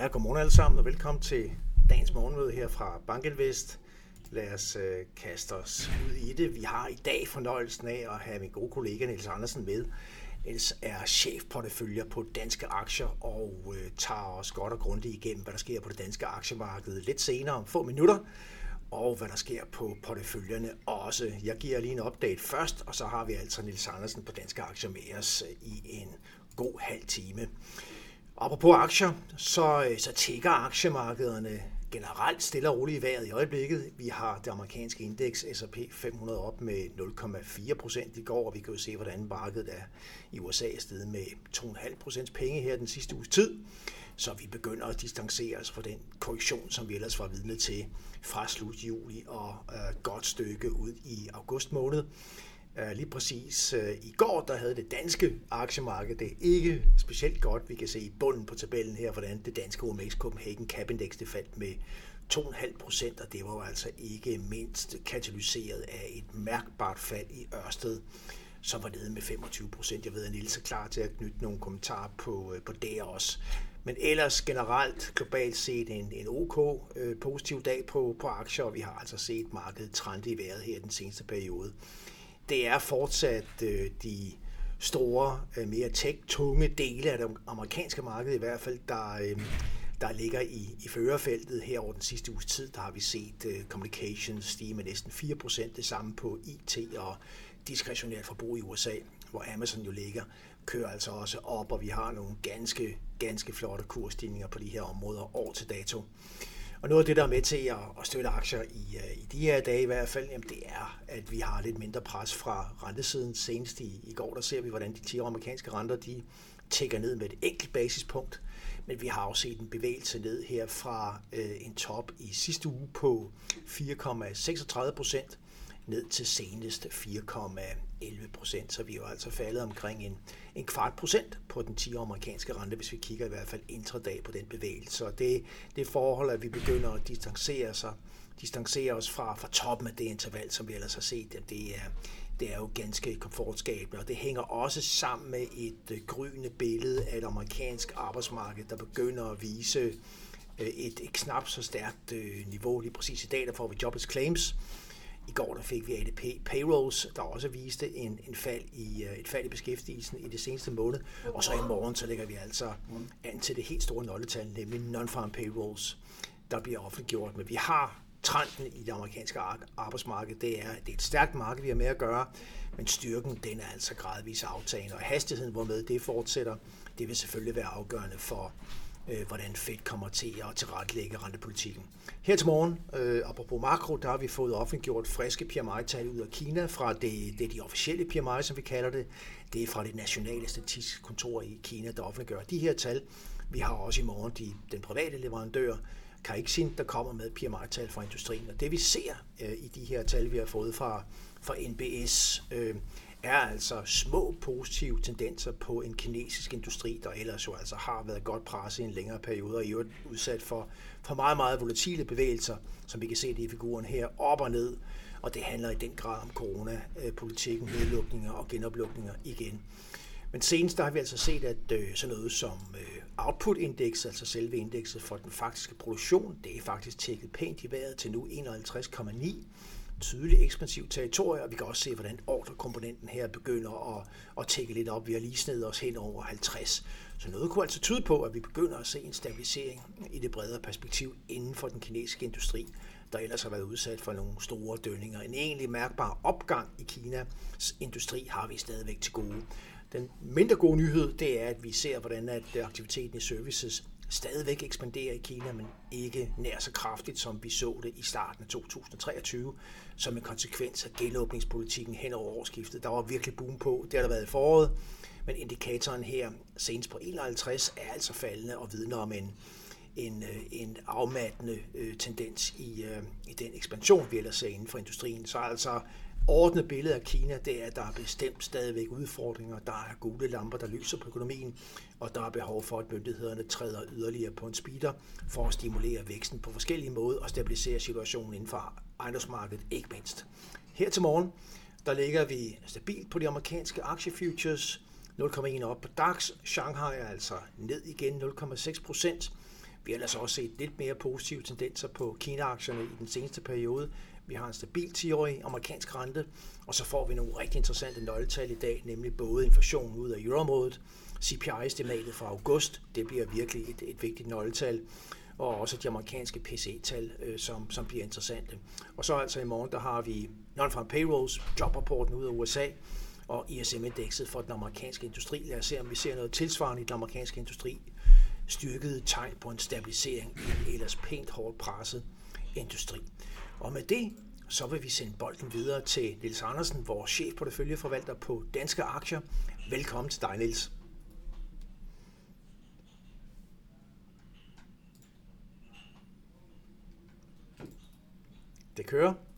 Ja, godmorgen alle sammen og velkommen til dagens morgenmøde her fra BankenVest. Lad os kaste os ud i det. Vi har i dag fornøjelsen af at have min gode kollega Niels Andersen med. Niels er chefporteføljer på Danske Aktier og tager os godt og grundigt igennem, hvad der sker på det danske aktiemarked lidt senere om få minutter, og hvad der sker på porteføljerne også. Jeg giver lige en update først, og så har vi altså Niels Andersen på Danske Aktier med os i en god halv time. Apropos aktier, så tækker aktiemarkederne generelt stille og roligt i vejret i øjeblikket. Vi har det amerikanske indeks S&P 500 op med 0,4% i går, og vi kan jo se, hvordan markedet er i USA er steget med 2,5% penge her den sidste uges tid. Så vi begynder at distancere os fra den korrektion, som vi ellers var vidne til fra slut juli og godt stykke ud i august måned. Lige præcis i går, der havde det danske aktiemarked det ikke specielt godt. Vi kan se i bunden på tabellen her, hvordan det danske OMX Copenhagen Cap Index det faldt med 2,5%, og det var altså ikke mindst katalyseret af et mærkbart fald i Ørsted, som var nede med 25%. Jeg ved, at Niels er klar til at knytte nogle kommentarer på det også. Men ellers generelt, globalt set, en OK positiv dag på aktier, og vi har altså set markedet trende i vejret her den seneste periode. Det er fortsat de store, mere tech-tunge dele af det amerikanske marked, i hvert fald, der ligger i førerfeltet her over den sidste uges tid. Der har vi set communications stige med næsten 4%, det samme på IT og diskretionært forbrug i USA, hvor Amazon jo ligger, kører altså også op, og vi har nogle ganske, ganske flotte kursstigninger på de her områder år til dato. Og noget af det, der er med til at støtte aktier i de her dage i hvert fald, jamen det er, at vi har lidt mindre pres fra rentesiden. Senest i går, der ser vi, hvordan de 10-årige amerikanske renter, de tækker ned med et enkelt basispunkt. Men vi har også set en bevægelse ned her fra en top i sidste uge på 4,36% ned til senest 4,11%. Så vi er jo altså faldet omkring en kvart procent på den 10-årige amerikanske rente, hvis vi kigger i hvert fald intradag på den bevægelse. Og det forhold, at vi begynder at distancere os fra toppen af det interval, som vi ellers har set, det er jo ganske komfortskabende. Og det hænger også sammen med et gryende billede af et amerikansk arbejdsmarked, der begynder at vise et knap så stærkt niveau. Lige præcis i dag, der får vi jobless claims. I går der fik vi ADP payrolls, der også viste et fald i beskæftigelsen i det seneste måned. Og så i morgen så lægger vi altså an til det helt store nøgletal, nemlig non-farm payrolls, der bliver offentliggjort. Men vi har trenden i det amerikanske arbejdsmarked. Det er et stærkt marked, vi har med at gøre, men styrken den er altså gradvis aftagende. Og hastigheden, hvormed det fortsætter, det vil selvfølgelig være afgørende for hvordan Fed kommer til at tilrettelægge rentepolitikken. Her til morgen, apropos makro, der har vi fået offentliggjort friske PMI-tal ud af Kina fra det er de officielle PMI, som vi kalder det. Det er fra det nationale statistiske kontor i Kina, der offentliggør de her tal. Vi har også i morgen den private leverandør, Kaixin, der kommer med PMI-tal fra industrien. Og det vi ser i de her tal, vi har fået fra NBS, er altså små positive tendenser på en kinesisk industri, der ellers jo altså har været godt presset i en længere periode og i øvrigt udsat for meget, meget volatile bevægelser, som vi kan se det i figuren her, op og ned. Og det handler i den grad om coronapolitikken, nedlukninger og genoplukninger igen. Men senest der har vi altså set, at sådan noget som output-indekset, altså selve indekset for den faktiske produktion, det er faktisk tækket pænt i vejret til nu 51,9. Tydeligt ekspansivt territorium, og vi kan også se, hvordan ordrekomponenten her begynder at tække lidt op. Vi har lige snedet os hen over 50. Så noget kunne altså tyde på, at vi begynder at se en stabilisering i det bredere perspektiv inden for den kinesiske industri, der ellers har været udsat for nogle store dønninger. En egentlig mærkbar opgang i Kinas industri har vi stadigvæk til gode. Den mindre gode nyhed, det er, at vi ser, hvordan at aktiviteten i services stadigvæk ekspanderer i Kina, men ikke nær så kraftigt, som vi så det i starten af 2023, som en konsekvens af genåbningspolitikken hen over årsskiftet. Der var virkelig boom på, det har der været i foråret, men indikatoren her, senest på 51, er altså faldende og vidner om en afmattende tendens i den ekspansion, vi ellers ser inden for industrien. Så altså ordnet billede af Kina, det er, at der er bestemt stadigvæk udfordringer, der er gule lamper, der lyser på økonomien, og der er behov for, at myndighederne træder yderligere på en speeder for at stimulere væksten på forskellige måder og stabilisere situationen inden for ejendomsmarkedet, ikke mindst. Her til morgen, der ligger vi stabilt på de amerikanske aktiefutures, 0,1 op på DAX, Shanghai er altså ned igen 0,6%, Vi har ellers også set lidt mere positive tendenser på Kina-aktierne i den seneste periode. Vi har en stabil 10-årig amerikansk rente, og så får vi nogle rigtig interessante nøgletal i dag, nemlig både inflationen ud af euroområdet, CPI-estimatet fra august, det bliver virkelig et vigtigt nøgletal, og også de amerikanske PCE-tal, som bliver interessante. Og så altså i morgen, der har vi non-farm payrolls, jobrapporten ud af USA, og ISM-indekset for den amerikanske industri. Lad os se, om vi ser noget tilsvarende i den amerikanske industri. Styrkede tegn på en stabilisering i en ellers pænt hårdt presset industri. Og med det, så vil vi sende bolden videre til Niels Andersen, vores chefporteføljeforvalter på Danske Aktier. Velkommen til dig, Niels. Det kører.